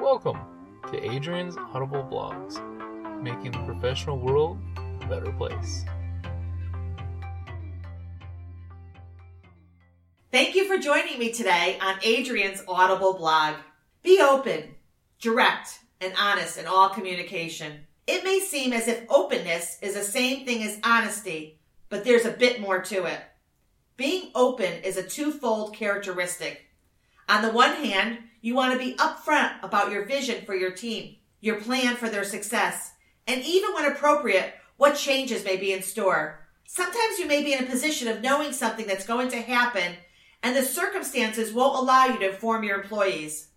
Welcome to Adrienne's Audible Blogs, making the professional world a better place. Thank you for joining me today on Adrienne's Audible Blog. Be open, direct, and honest in all communication. It may seem as if openness is the same thing as honesty, but there's a bit more to it. Being open is a twofold characteristic. On the one hand, you want to be upfront about your vision for your team, your plan for their success, and even when appropriate, what changes may be in store. Sometimes you may be in a position of knowing something that's going to happen, and the circumstances won't allow you to inform your employees.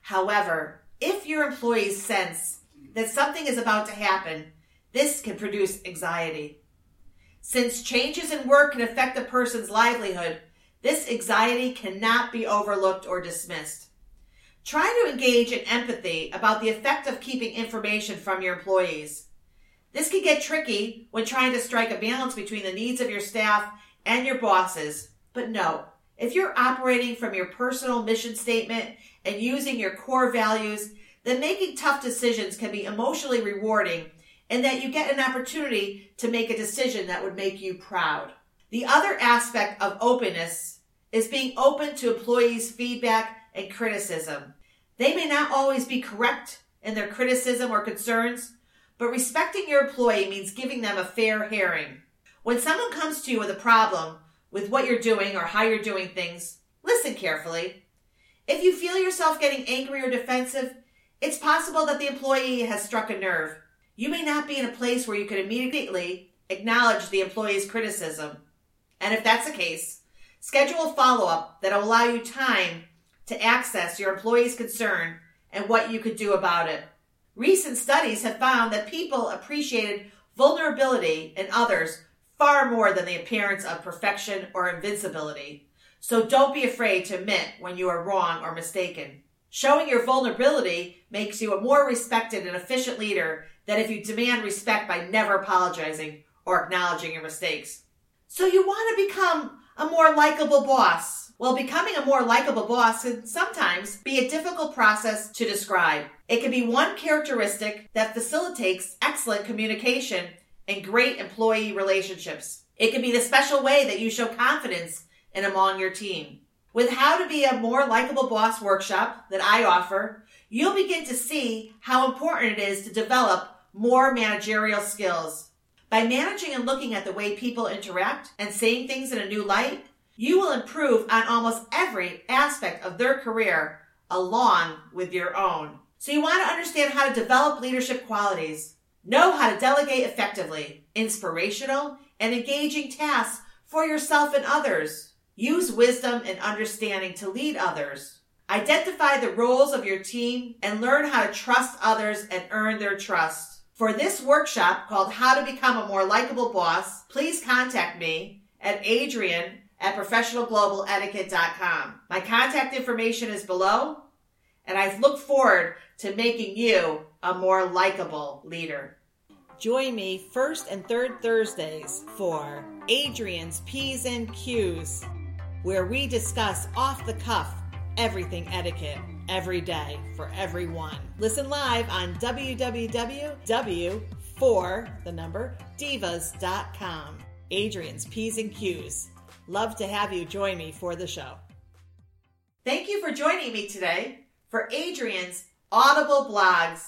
However, if your employees sense that something is about to happen, this can produce anxiety. Since changes in work can affect a person's livelihood, this anxiety cannot be overlooked or dismissed. Try to engage in empathy about the effect of keeping information from your employees. This can get tricky when trying to strike a balance between the needs of your staff and your bosses, but no, if you're operating from your personal mission statement and using your core values, then making tough decisions can be emotionally rewarding in that you get an opportunity to make a decision that would make you proud. The other aspect of openness is being open to employees' feedback and criticism. They may not always be correct in their criticism or concerns, but respecting your employee means giving them a fair hearing. When someone comes to you with a problem with what you're doing or how you're doing things, listen carefully. If you feel yourself getting angry or defensive, it's possible that the employee has struck a nerve. You may not be in a place where you can immediately acknowledge the employee's criticism. And if that's the case, schedule a follow-up that will allow you time to access your employee's concern and what you could do about it. Recent studies have found that people appreciated vulnerability in others far more than the appearance of perfection or invincibility. So don't be afraid to admit when you are wrong or mistaken. Showing your vulnerability makes you a more respected and efficient leader than if you demand respect by never apologizing or acknowledging your mistakes. So you want to become a more likable boss. Well, becoming a more likable boss can sometimes be a difficult process to describe. It can be one characteristic that facilitates excellent communication and great employee relationships. It can be the special way that you show confidence in among your team. With How to Be a More Likable Boss workshop that I offer, you'll begin to see how important it is to develop more managerial skills. By managing and looking at the way people interact and seeing things in a new light, you will improve on almost every aspect of their career along with your own. So you want to understand how to develop leadership qualities, know how to delegate effectively, inspirational and engaging tasks for yourself and others, use wisdom and understanding to lead others, identify the roles of your team, and learn how to trust others and earn their trust. For this workshop called How to Become a More Likable Boss, please contact me at Adrienne@professionalglobaletiquette.com. My contact information is below, and I look forward to making you a more likable leader. Join me first and third Thursdays for Adrienne's P's and Q's, where we discuss off-the-cuff everything etiquette. Every day for everyone. Listen live on www.w4thenumberdivas.com. Adrienne's P's and Q's. Love to have you join me for the show. Thank you for joining me today for Adrienne's Audible Blogs.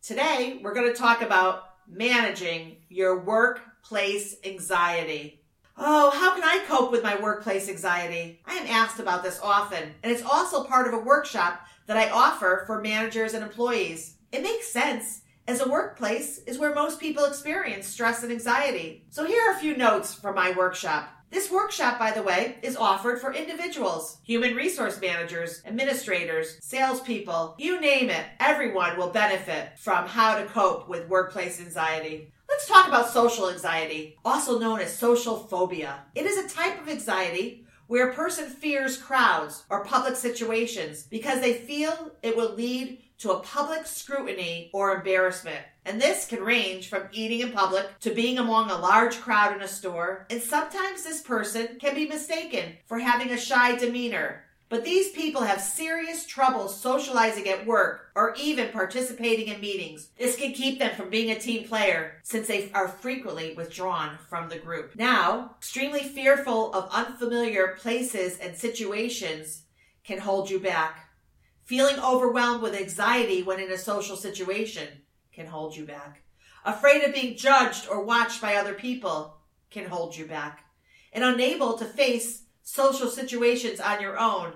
Today, we're going to talk about managing your workplace anxiety. Oh, how can I cope with my workplace anxiety? I am asked about this often, and it's also part of a workshop that I offer for managers and employees. It makes sense, as a workplace is where most people experience stress and anxiety. So here are a few notes from my workshop. This workshop, by the way, is offered for individuals, human resource managers, administrators, salespeople, you name it. Everyone will benefit from how to cope with workplace anxiety. Let's talk about social anxiety, also known as social phobia. It is a type of anxiety where a person fears crowds or public situations because they feel it will lead to a public scrutiny or embarrassment. And this can range from eating in public to being among a large crowd in a store. And sometimes this person can be mistaken for having a shy demeanor, But these people have serious trouble socializing at work or even participating in meetings. This can keep them from being a team player since they are frequently withdrawn from the group. Now, extremely fearful of unfamiliar places and situations can hold you back. Feeling overwhelmed with anxiety when in a social situation can hold you back. Afraid of being judged or watched by other people can hold you back. And unable to face social situations on your own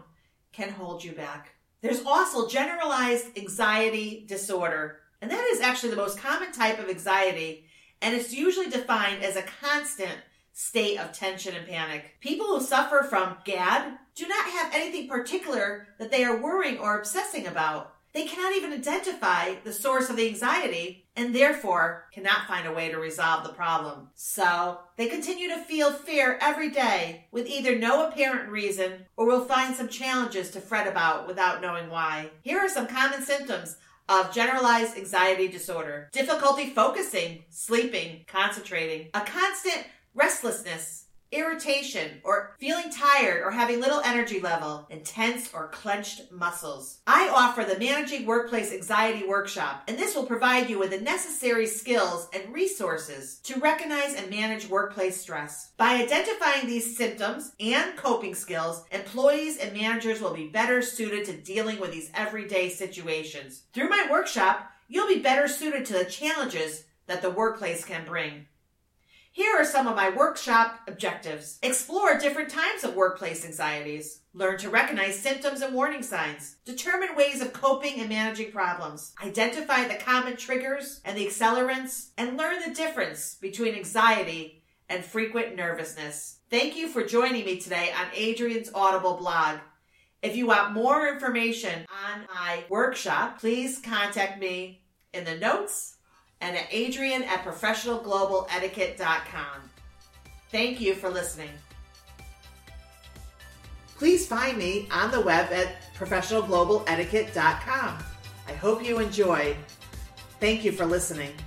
can hold you back. There's also generalized anxiety disorder, and that is actually the most common type of anxiety, and it's usually defined as a constant state of tension and panic. People who suffer from GAD do not have anything particular that they are worrying or obsessing about. They cannot even identify the source of the anxiety and therefore cannot find a way to resolve the problem. So they continue to feel fear every day with either no apparent reason or will find some challenges to fret about without knowing why. Here are some common symptoms of generalized anxiety disorder: difficulty focusing, sleeping, concentrating, a constant restlessness, irritation, or feeling tired or having little energy level, and tense or clenched muscles. I offer the Managing Workplace Anxiety Workshop, and this will provide you with the necessary skills and resources to recognize and manage workplace stress. By identifying these symptoms and coping skills, employees and managers will be better suited to dealing with these everyday situations. Through my workshop, you'll be better suited to the challenges that the workplace can bring. Here are some of my workshop objectives. Explore different types of workplace anxieties. Learn to recognize symptoms and warning signs. Determine ways of coping and managing problems. Identify the common triggers and the accelerants, and learn the difference between anxiety and frequent nervousness. Thank you for joining me today on Adrienne's Audible blog. If you want more information on my workshop, please contact me in the notes and at Adrienne@professionalglobaletiquette.com. Thank you for listening. Please find me on the web at professionalglobaletiquette.com. I hope you enjoyed. Thank you for listening.